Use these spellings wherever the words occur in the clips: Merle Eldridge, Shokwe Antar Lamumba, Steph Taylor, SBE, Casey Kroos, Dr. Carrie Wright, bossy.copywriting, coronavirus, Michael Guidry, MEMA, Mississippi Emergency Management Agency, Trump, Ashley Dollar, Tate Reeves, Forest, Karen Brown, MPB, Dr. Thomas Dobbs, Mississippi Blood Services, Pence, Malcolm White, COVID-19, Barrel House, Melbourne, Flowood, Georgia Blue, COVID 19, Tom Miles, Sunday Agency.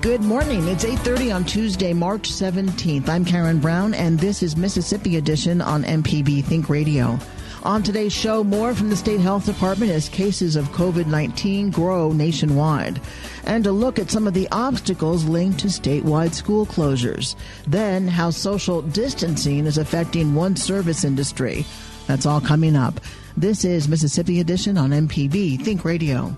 Good morning. It's 8:30 on Tuesday, March 17th. I'm Karen Brown, and this is Mississippi Edition on MPB Think Radio. On today's show, more from the State Health Department as cases of COVID 19 grow nationwide, and a look at some of the obstacles linked to statewide school closures. Then, how social distancing is affecting one service industry. That's all coming up. This is Mississippi Edition on MPB Think Radio.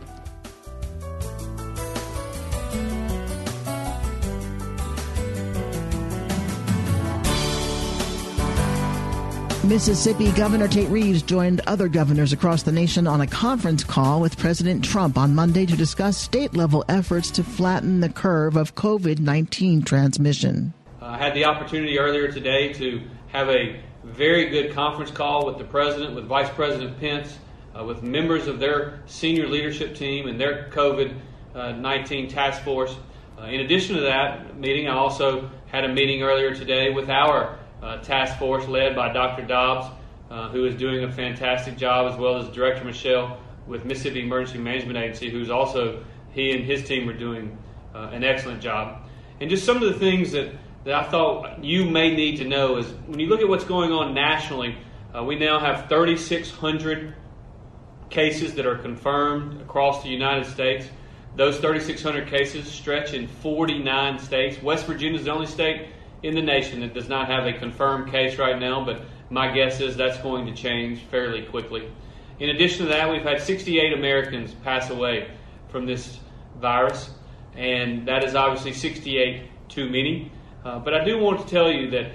Mississippi Governor Tate Reeves joined other governors across the nation on a conference call with President Trump on Monday to discuss state-level efforts to flatten the curve of COVID-19 transmission. I had the opportunity earlier today to have a very good conference call with the President, with Vice President Pence, with members of their senior leadership team and their COVID-19 task force. In addition to that meeting, I also had a meeting earlier today with our task force led by Dr. Dobbs, who is doing a fantastic job, as well as Director Michelle with Mississippi Emergency Management Agency, who's also, he and his team are doing an excellent job. And just some of the things that I thought you may need to know is when you look at what's going on nationally, we now have 3,600 cases that are confirmed across the United States. Those 3,600 cases stretch in 49 states. West Virginia is the only state in the nation that does not have a confirmed case right now, but my guess is that's going to change fairly quickly. In addition to that, we've had 68 Americans pass away from this virus, and that is obviously 68 too many. But I do want to tell you that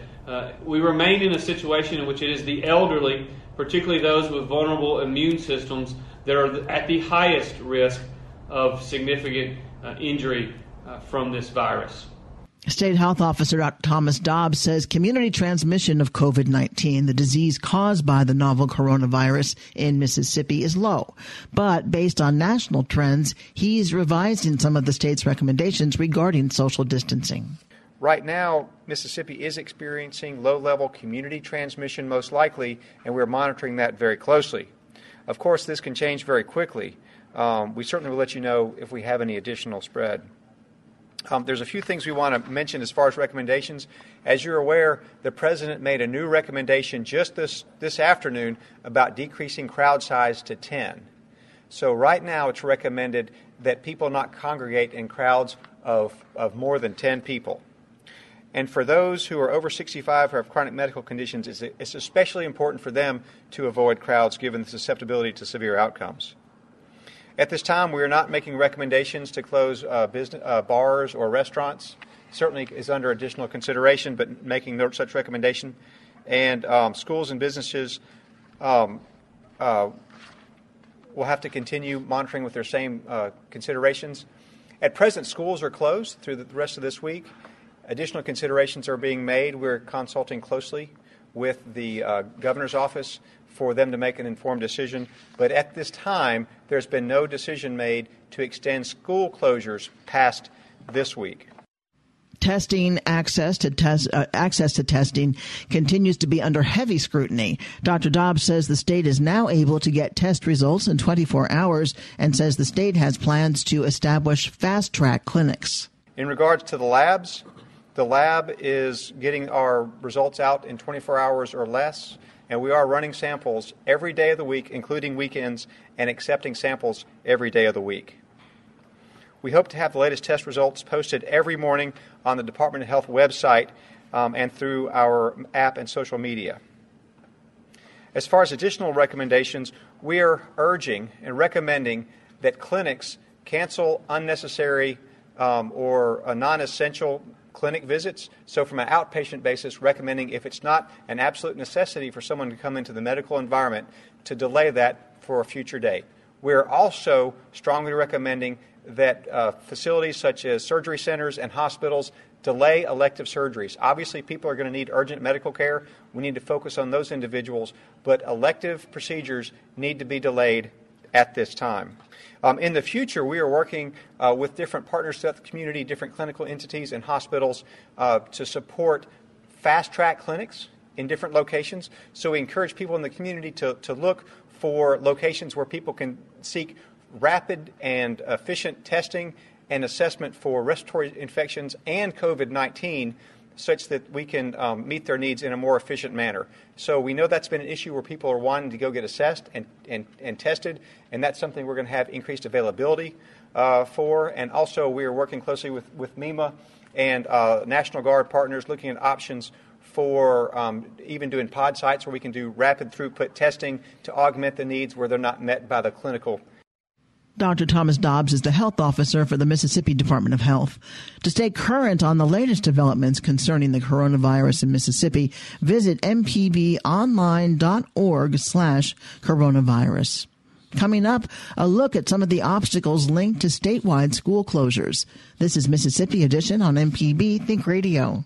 we remain in a situation in which it is the elderly, particularly those with vulnerable immune systems, that are at the highest risk of significant injury from this virus. State Health Officer Dr. Thomas Dobbs says community transmission of COVID-19, the disease caused by the novel coronavirus in Mississippi, is low. But based on national trends, he's revising some of the state's recommendations regarding social distancing. Right now, Mississippi is experiencing low-level community transmission most likely, and we're monitoring that very closely. Of course, this can change very quickly. We certainly will let you know if we have any additional spread. There's a few things we want to mention as far as recommendations. As you're aware, the President made a new recommendation just this afternoon about decreasing crowd size to 10. So right now it's recommended that people not congregate in crowds of more than 10 people. And for those who are over 65 or have chronic medical conditions, it's especially important for them to avoid crowds given the susceptibility to severe outcomes. At this time, we are not making recommendations to close bars or restaurants. Certainly is under additional consideration, but making no such recommendation. And schools and businesses will have to continue monitoring with their same considerations. At present, schools are closed through the rest of this week. Additional considerations are being made. We're consulting closely with the governor's office for them to make an informed decision. But at this time, there's been no decision made to extend school closures past this week. Testing, access to testing continues to be under heavy scrutiny. Dr. Dobbs says the state is now able to get test results in 24 hours and says the state has plans to establish fast-track clinics. In regards to the labs, the lab is getting our results out in 24 hours or less, and we are running samples every day of the week, including weekends, and accepting samples every day of the week. We hope to have the latest test results posted every morning on the Department of Health website and through our app and social media. As far as additional recommendations, we are urging and recommending that clinics cancel unnecessary or non-essential clinic visits. So from an outpatient basis, recommending if it's not an absolute necessity for someone to come into the medical environment, to delay that for a future date. We're also strongly recommending that facilities such as surgery centers and hospitals delay elective surgeries. Obviously, people are going to need urgent medical care. We need to focus on those individuals, but elective procedures need to be delayed at this time. In the future, we are working with different partners throughout the community, different clinical entities and hospitals to support fast-track clinics in different locations. So we encourage people in the community to look for locations where people can seek rapid and efficient testing and assessment for respiratory infections and COVID 19 such that we can meet their needs in a more efficient manner. So we know that's been an issue where people are wanting to go get assessed and tested, and that's something we're going to have increased availability for. And also we are working closely with MEMA and National Guard partners looking at options for even doing pod sites where we can do rapid throughput testing to augment the needs where they're not met by the clinical. Dr. Thomas Dobbs is the health officer for the Mississippi Department of Health. To stay current on the latest developments concerning the coronavirus in Mississippi, visit mpbonline.org/coronavirus. Coming up, a look at some of the obstacles linked to statewide school closures. This is Mississippi Edition on MPB Think Radio.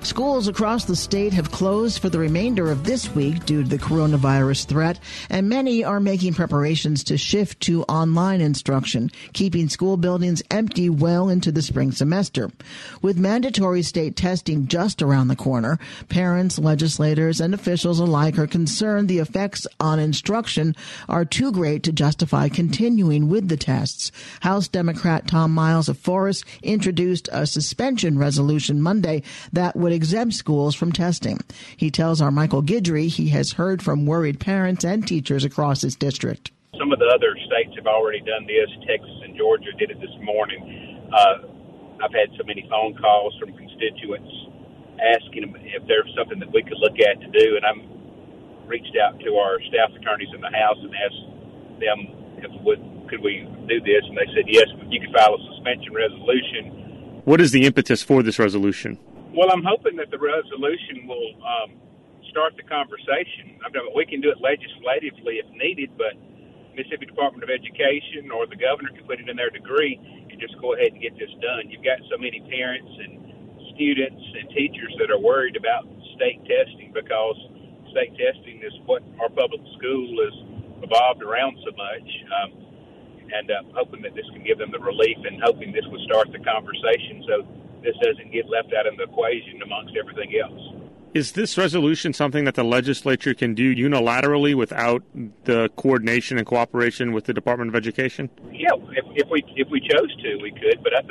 Schools across the state have closed for the remainder of this week due to the coronavirus threat, and many are making preparations to shift to online instruction, keeping school buildings empty well into the spring semester. With mandatory state testing just around the corner, parents, legislators, and officials alike are concerned the effects on instruction are too great to justify continuing with the tests. House Democrat Tom Miles of Forest introduced a suspension resolution Monday that would exempt schools from testing. He tells our Michael Guidry he has heard from worried parents and teachers across his district. Some of the other states have already done this. Texas and Georgia did it this morning. I've had so many phone calls from constituents asking them if there's something that we could look at to do, and I've reached out to our staff attorneys in the House and asked them could we do this, and they said yes, you could file a suspension resolution. What is the impetus for this resolution? Well, I'm hoping that the resolution will start the conversation. I mean, we can do it legislatively if needed, but Mississippi Department of Education or the governor can put it in their decree and just go ahead and get this done. You've got so many parents and students and teachers that are worried about state testing because state testing is what our public school has evolved around so much. And I'm hoping that this can give them the relief and hoping this will start the conversation so this doesn't get left out of the equation amongst everything else. Is this resolution something that the legislature can do unilaterally without the coordination and cooperation with the Department of Education? Yeah, if we chose to, we could, but I'm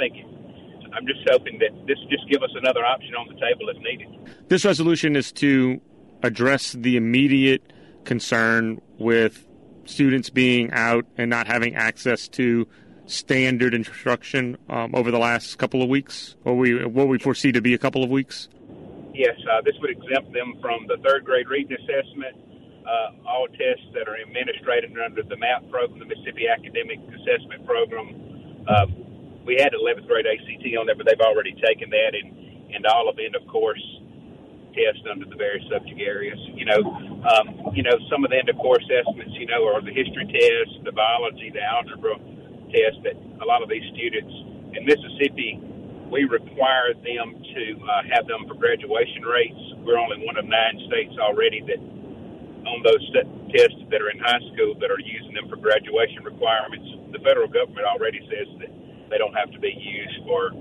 just hoping that this just give us another option on the table if needed. This resolution is to address the immediate concern with students being out and not having access to standard instruction over the last couple of weeks, or what we foresee to be a couple of weeks? Yes, this would exempt them from the third-grade reading assessment, all tests that are administered under the MAP program, the Mississippi Academic Assessment Program. We had 11th grade ACT on there, but they've already taken that, and all of end-of-course tests under the various subject areas. Some of the end-of-course assessments, are the history test, the biology, the algebra test that a lot of these students in Mississippi, we require them to have them for graduation rates we're only one of 9 states already that on those tests that are in high school that are using them for graduation requirements. The federal government already says that they don't have to be used for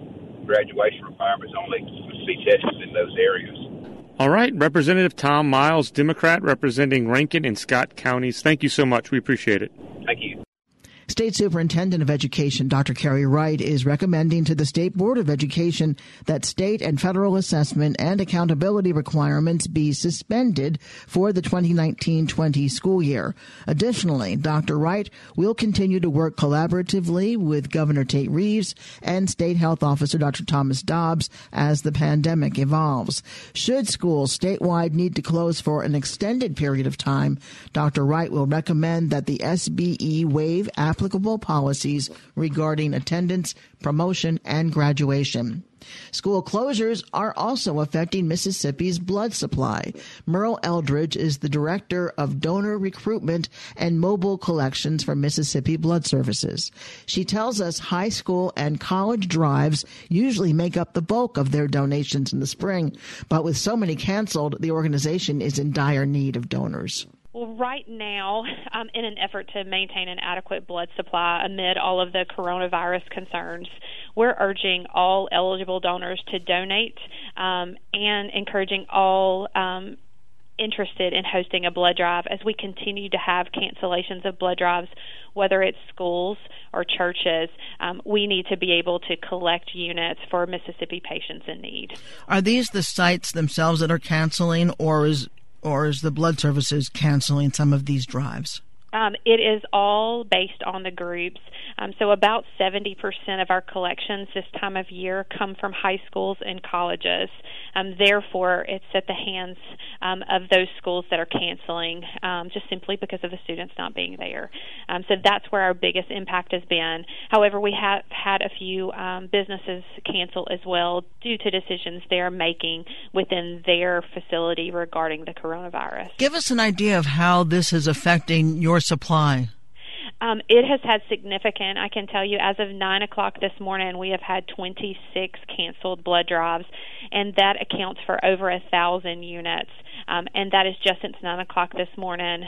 graduation requirements, only C tests in those areas. All right, Representative Tom Miles, Democrat, representing Rankin and Scott counties. Thank you so much. We appreciate it. Thank you. State Superintendent of Education Dr. Carrie Wright is recommending to the State Board of Education that state and federal assessment and accountability requirements be suspended for the 2019-20 school year. Additionally, Dr. Wright will continue to work collaboratively with Governor Tate Reeves and State Health Officer Dr. Thomas Dobbs as the pandemic evolves. Should schools statewide need to close for an extended period of time, Dr. Wright will recommend that the SBE waive applicable policies regarding attendance, promotion, and graduation. School closures are also affecting Mississippi's blood supply. Merle Eldridge is the director of donor recruitment and mobile collections for Mississippi Blood Services. She tells us high school and college drives usually make up the bulk of their donations in the spring, but with so many canceled, the organization is in dire need of donors. Well, right now, in an effort to maintain an adequate blood supply amid all of the coronavirus concerns, we're urging all eligible donors to donate and encouraging all interested in hosting a blood drive as we continue to have cancellations of blood drives, whether it's schools or churches. We need to be able to collect units for Mississippi patients in need. Are these the sites themselves that are canceling, or is the blood services canceling some of these drives? It is all based on the groups. So about 70% of our collections this time of year come from high schools and colleges. Therefore, it's at the hands of those schools that are canceling just simply because of the students not being there. So that's where our biggest impact has been. However, we have had a few businesses cancel as well due to decisions they're making within their facility regarding the coronavirus. Give us an idea of how this is affecting your supply. It has had significant, I can tell you, as of 9 o'clock this morning, we have had 26 canceled blood drives, and that accounts for over 1,000 units. And that is just since 9 o'clock this morning.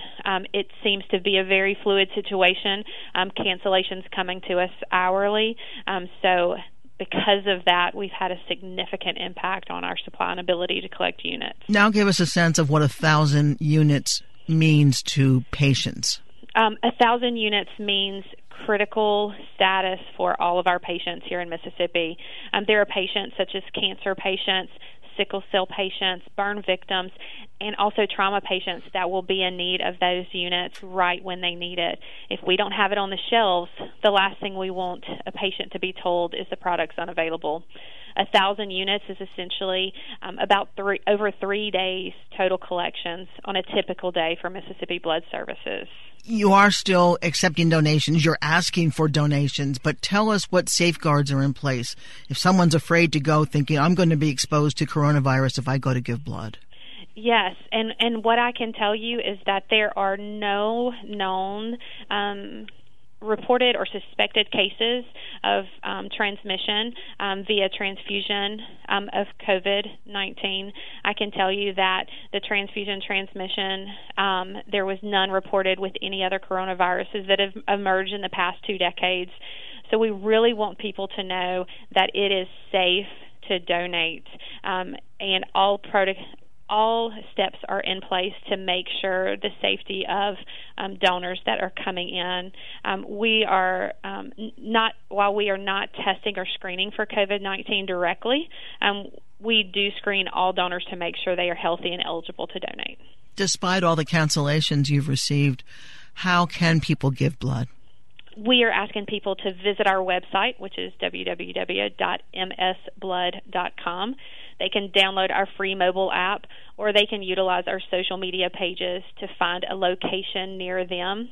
It seems to be a very fluid situation, cancellations coming to us hourly. So because of that, we've had a significant impact on our supply and ability to collect units. Now give us a sense of what 1,000 units means to patients. 1,000 units means critical status for all of our patients here in Mississippi. There are patients such as cancer patients, sickle cell patients, burn victims, and also trauma patients that will be in need of those units right when they need it. If we don't have it on the shelves, the last thing we want a patient to be told is the product's unavailable. 1,000 units is essentially about over 3 days total collections on a typical day for Mississippi Blood Services. You are still accepting donations. You're asking for donations, but tell us what safeguards are in place. If someone's afraid to go thinking, I'm going to be exposed to coronavirus if I go to give blood. Yes, and what I can tell you is that there are no known reported or suspected cases of transmission via transfusion of COVID 19. I can tell you that the transfusion transmission, there was none reported with any other coronaviruses that have emerged in the past 2 decades. So we really want people to know that it is safe to donate, and all steps are in place to make sure the safety of donors that are coming in. We are not testing or screening for COVID-19 directly, we do screen all donors to make sure they are healthy and eligible to donate. Despite all the cancellations you've received, how can people give blood? We are asking people to visit our website, which is www.msblood.com. They can download our free mobile app, or they can utilize our social media pages to find a location near them.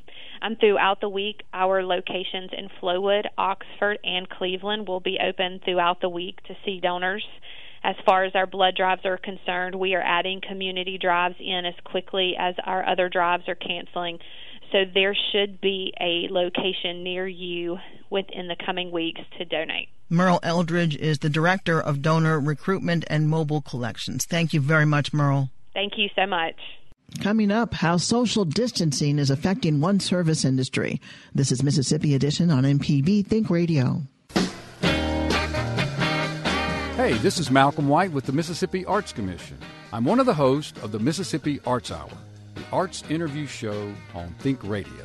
Throughout the week, our locations in Flowood, Oxford, and Cleveland will be open throughout the week to see donors. As far as our blood drives are concerned, we are adding community drives in as quickly as our other drives are canceling. So there should be a location near you within the coming weeks to donate. Merle Eldridge is the Director of Donor Recruitment and Mobile Collections. Thank you very much, Merle. Thank you so much. Coming up, how social distancing is affecting one service industry. This is Mississippi Edition on MPB Think Radio. Hey, this is Malcolm White with the Mississippi Arts Commission. I'm one of the hosts of the Mississippi Arts Hour, the arts interview show on Think Radio.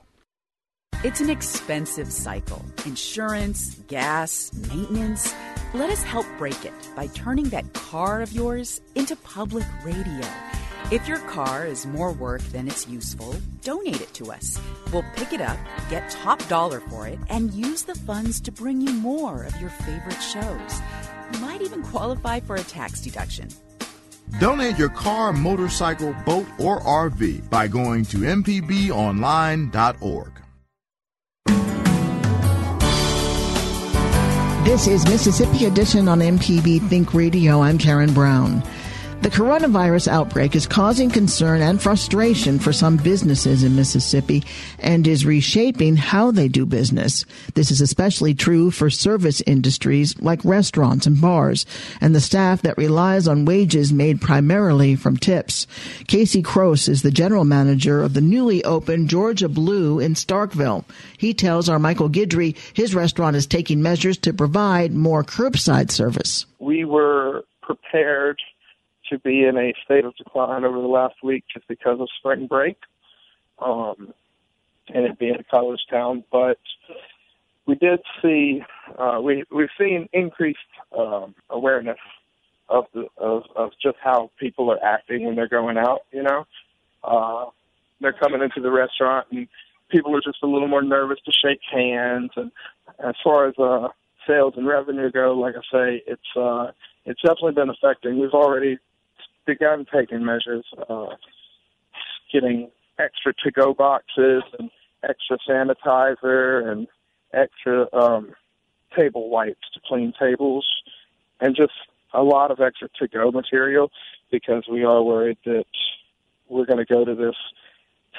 It's an expensive cycle. Insurance, gas, maintenance. Let us help break it by turning that car of yours into public radio. If your car is more worth than it's useful, donate it to us. We'll pick it up, get top dollar for it, and use the funds to bring you more of your favorite shows. You might even qualify for a tax deduction. Donate your car, motorcycle, boat, or RV by going to mpbonline.org. This is Mississippi Edition on MPB Think Radio. I'm Karen Brown. The coronavirus outbreak is causing concern and frustration for some businesses in Mississippi and is reshaping how they do business. This is especially true for service industries like restaurants and bars and the staff that relies on wages made primarily from tips. Casey Kroos is the general manager of the newly opened Georgia Blue in Starkville. He tells our Michael Guidry his restaurant is taking measures to provide more curbside service. We were prepared to be in a state of decline over the last week just because of spring break and it being a college town. But we did see, we've seen increased awareness of just how people are acting when they're going out, you know. They're coming into the restaurant and people are just a little more nervous to shake hands. And as far as sales and revenue go, like I say, it's definitely been affecting. We've already begun taking measures, getting extra to-go boxes and extra sanitizer and extra table wipes to clean tables and just a lot of extra to-go material because we are worried that we're going to go to this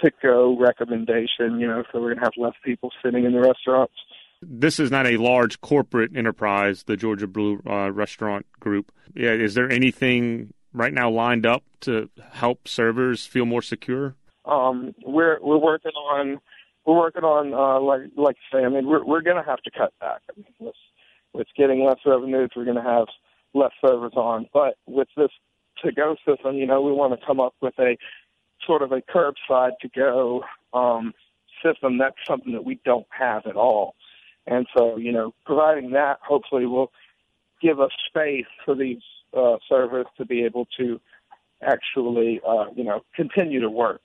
to-go recommendation, you know, so we're going to have less people sitting in the restaurants. This is not a large corporate enterprise, the Georgia Blue Restaurant Group. Yeah, is there anything right now lined up to help servers feel more secure? We're working on like you say. I mean, we're going to have to cut back. I mean, with getting less revenues, we're going to have less servers on. But with this to-go system, you know, we want to come up with a sort of a curbside to-go system. That's something that we don't have at all. And so, you know, providing that hopefully will give us space for these servers to be able to actually, continue to work.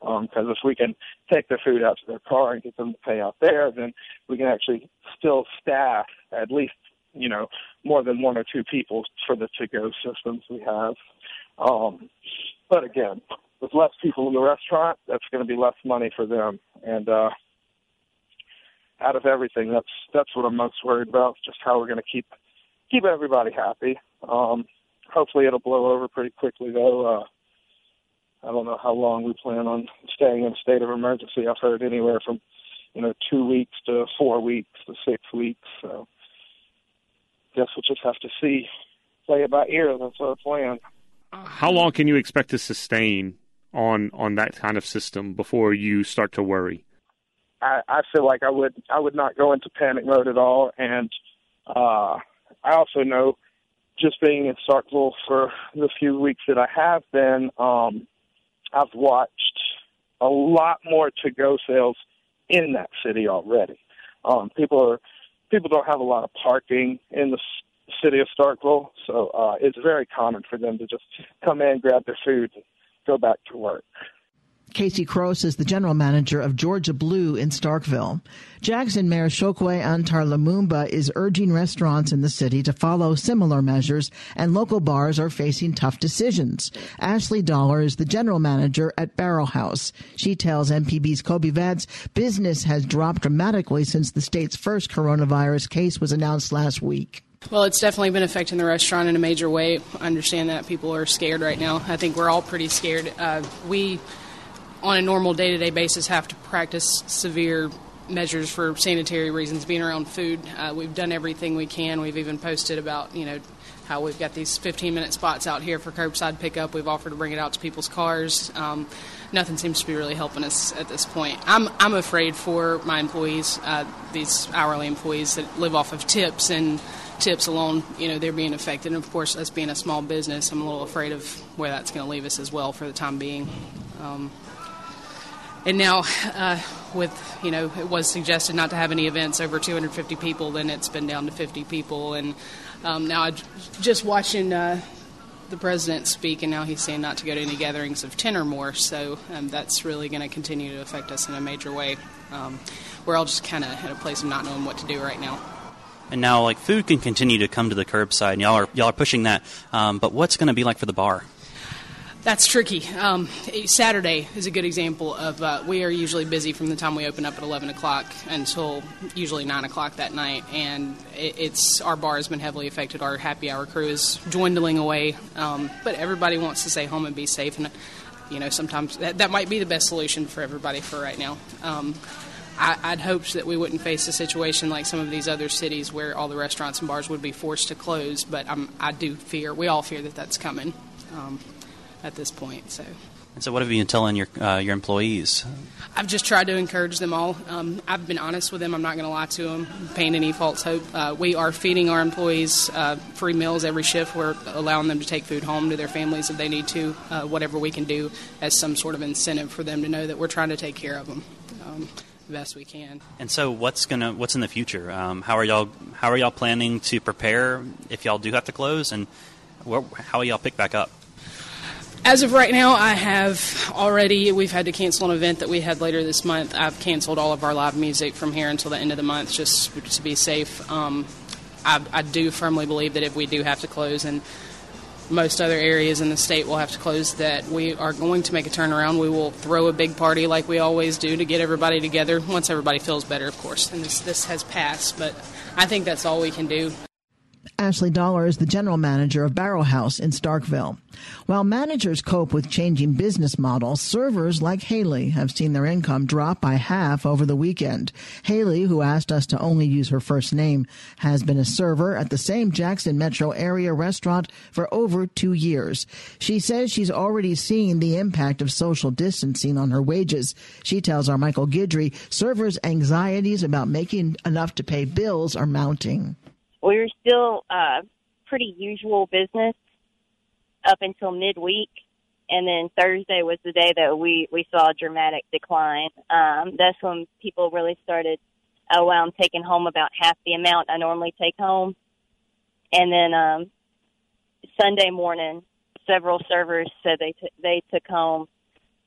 Because if we can take their food out to their car and get them to pay out there, then we can actually still staff at least, you know, more than one or two people for the to-go systems we have. But again, with less people in the restaurant, that's going to be less money for them. And, out of everything, that's what I'm most worried about, just how we're going to keep everybody happy. Hopefully it'll blow over pretty quickly, though. I don't know how long we plan on staying in a state of emergency. I've heard anywhere from, 2 weeks to 4 weeks to 6 weeks. So guess we'll just have to see, play it by ear. That's our plan. How long can you expect to sustain on that kind of system before you start to worry? I feel like I would not go into panic mode at all, and I also know just being in Starkville for the few weeks that I have been, I've watched a lot more to-go sales in that city already. People don't have a lot of parking in the city of Starkville, so it's very common for them to just come in, grab their food, and go back to work. Casey Kroos is the general manager of Georgia Blue in Starkville. Jackson Mayor Shokwe Antar Lamumba is urging restaurants in the city to follow similar measures, and local bars are facing tough decisions. Ashley Dollar is the general manager at Barrel House. She tells MPB's Kobe Vance business has dropped dramatically since the state's first coronavirus case was announced last week. Well, it's definitely been affecting the restaurant in a major way. I understand that people are scared right now. I think we're all pretty scared. We, on a normal day-to-day basis, have to practice severe measures for sanitary reasons, being around food. We've done everything we can. We've even posted about, how we've got these 15-minute spots out here for curbside pickup. We've offered to bring it out to people's cars. Nothing seems to be really helping us at this point. I'm afraid for my employees, these hourly employees that live off of tips and tips alone, they're being affected. And, of course, us being a small business, I'm a little afraid of where that's going to leave us as well for the time being. And now with, it was suggested not to have any events over 250 people, then it's been down to 50 people. And now just watching the president speak, and now he's saying not to go to any gatherings of 10 or more. So that's really going to continue to affect us in a major way. We're all just kind of at a place of not knowing what to do right now. And now, food can continue to come to the curbside, and y'all are pushing that. But what's going to be like for the bar? That's tricky. Saturday is a good example of we are usually busy from the time we open up at 11 o'clock until usually 9 o'clock that night, and it's our bar has been heavily affected. Our happy hour crew is dwindling away, but everybody wants to stay home and be safe, and, sometimes that might be the best solution for everybody for right now. I'd hoped that we wouldn't face a situation like some of these other cities where all the restaurants and bars would be forced to close, but we all fear that that's coming. At this point. So what have you been telling your employees? I've just tried to encourage them all. I've been honest with them. I'm not going to lie to them, paint any false hope. We are feeding our employees free meals every shift. We're allowing them to take food home to their families if they need to, whatever we can do as some sort of incentive for them to know that we're trying to take care of them the best we can. And so what's in the future? How are y'all planning to prepare if y'all do have to close, and how will y'all pick back up? As of right now, we've had to cancel an event that we had later this month. I've canceled all of our live music from here until the end of the month just to be safe. I do firmly believe that if we do have to close, and most other areas in the state will have to close, that we are going to make a turnaround. We will throw a big party like we always do to get everybody together once everybody feels better, of course. And this has passed, but I think that's all we can do. Ashley Dollar is the general manager of Barrel House in Starkville. While managers cope with changing business models, servers like Haley have seen their income drop by half over the weekend. Haley, who asked us to only use her first name, has been a server at the same Jackson metro area restaurant for over 2 years. She says she's already seeing the impact of social distancing on her wages. She tells our Michael Guidry servers' anxieties about making enough to pay bills are mounting. We're still pretty usual business up until midweek, and then Thursday was the day that we saw a dramatic decline. That's when people really started, I'm taking home about half the amount I normally take home. And then Sunday morning, several servers said they took home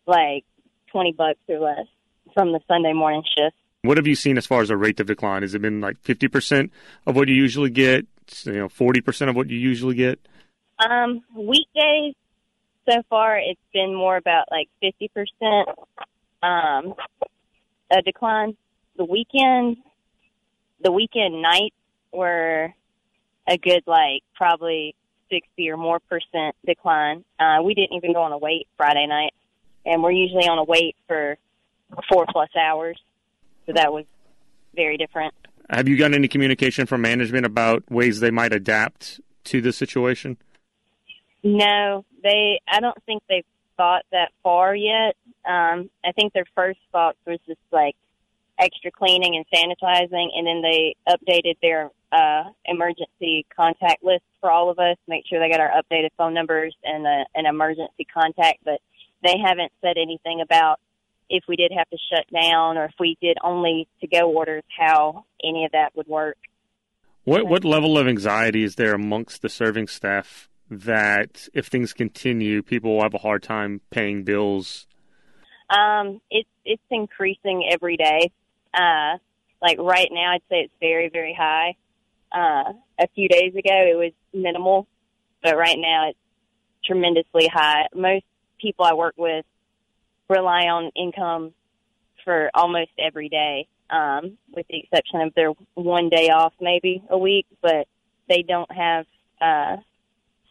like 20 bucks or less from the Sunday morning shift. What have you seen as far as a rate of decline? Has it been like 50% of what you usually get, 40% of what you usually get? Weekdays, so far, it's been more about like 50% a decline. The weekend nights were a good probably 60 or more % decline. We didn't even go on a wait Friday night, and we're usually on a wait for 4+ hours. So that was very different. Have you gotten any communication from management about ways they might adapt to the situation? No, I don't think they've thought that far yet. I think their first thought was just extra cleaning and sanitizing, and then they updated their emergency contact list for all of us, make sure they got our updated phone numbers and an emergency contact, but they haven't said anything about if we did have to shut down or if we did only to-go orders, how any of that would work. What level of anxiety is there amongst the serving staff that if things continue, people will have a hard time paying bills? It's increasing every day. Like right now, I'd say it's very, very high. A few days ago, it was minimal, but right now it's tremendously high. Most people I work with rely on income for almost every day, with the exception of their one day off, maybe a week, but they don't have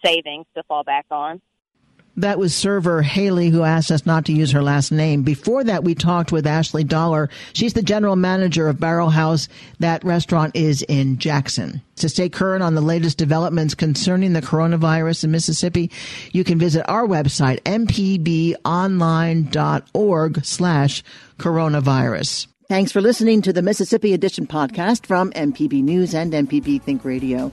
savings to fall back on. That was server Haley, who asked us not to use her last name. Before that, we talked with Ashley Dollar. She's the general manager of Barrel House. That restaurant is in Jackson. To stay current on the latest developments concerning the coronavirus in Mississippi, you can visit our website, mpbonline.org/coronavirus. Thanks for listening to the Mississippi Edition podcast from MPB News and MPB Think Radio.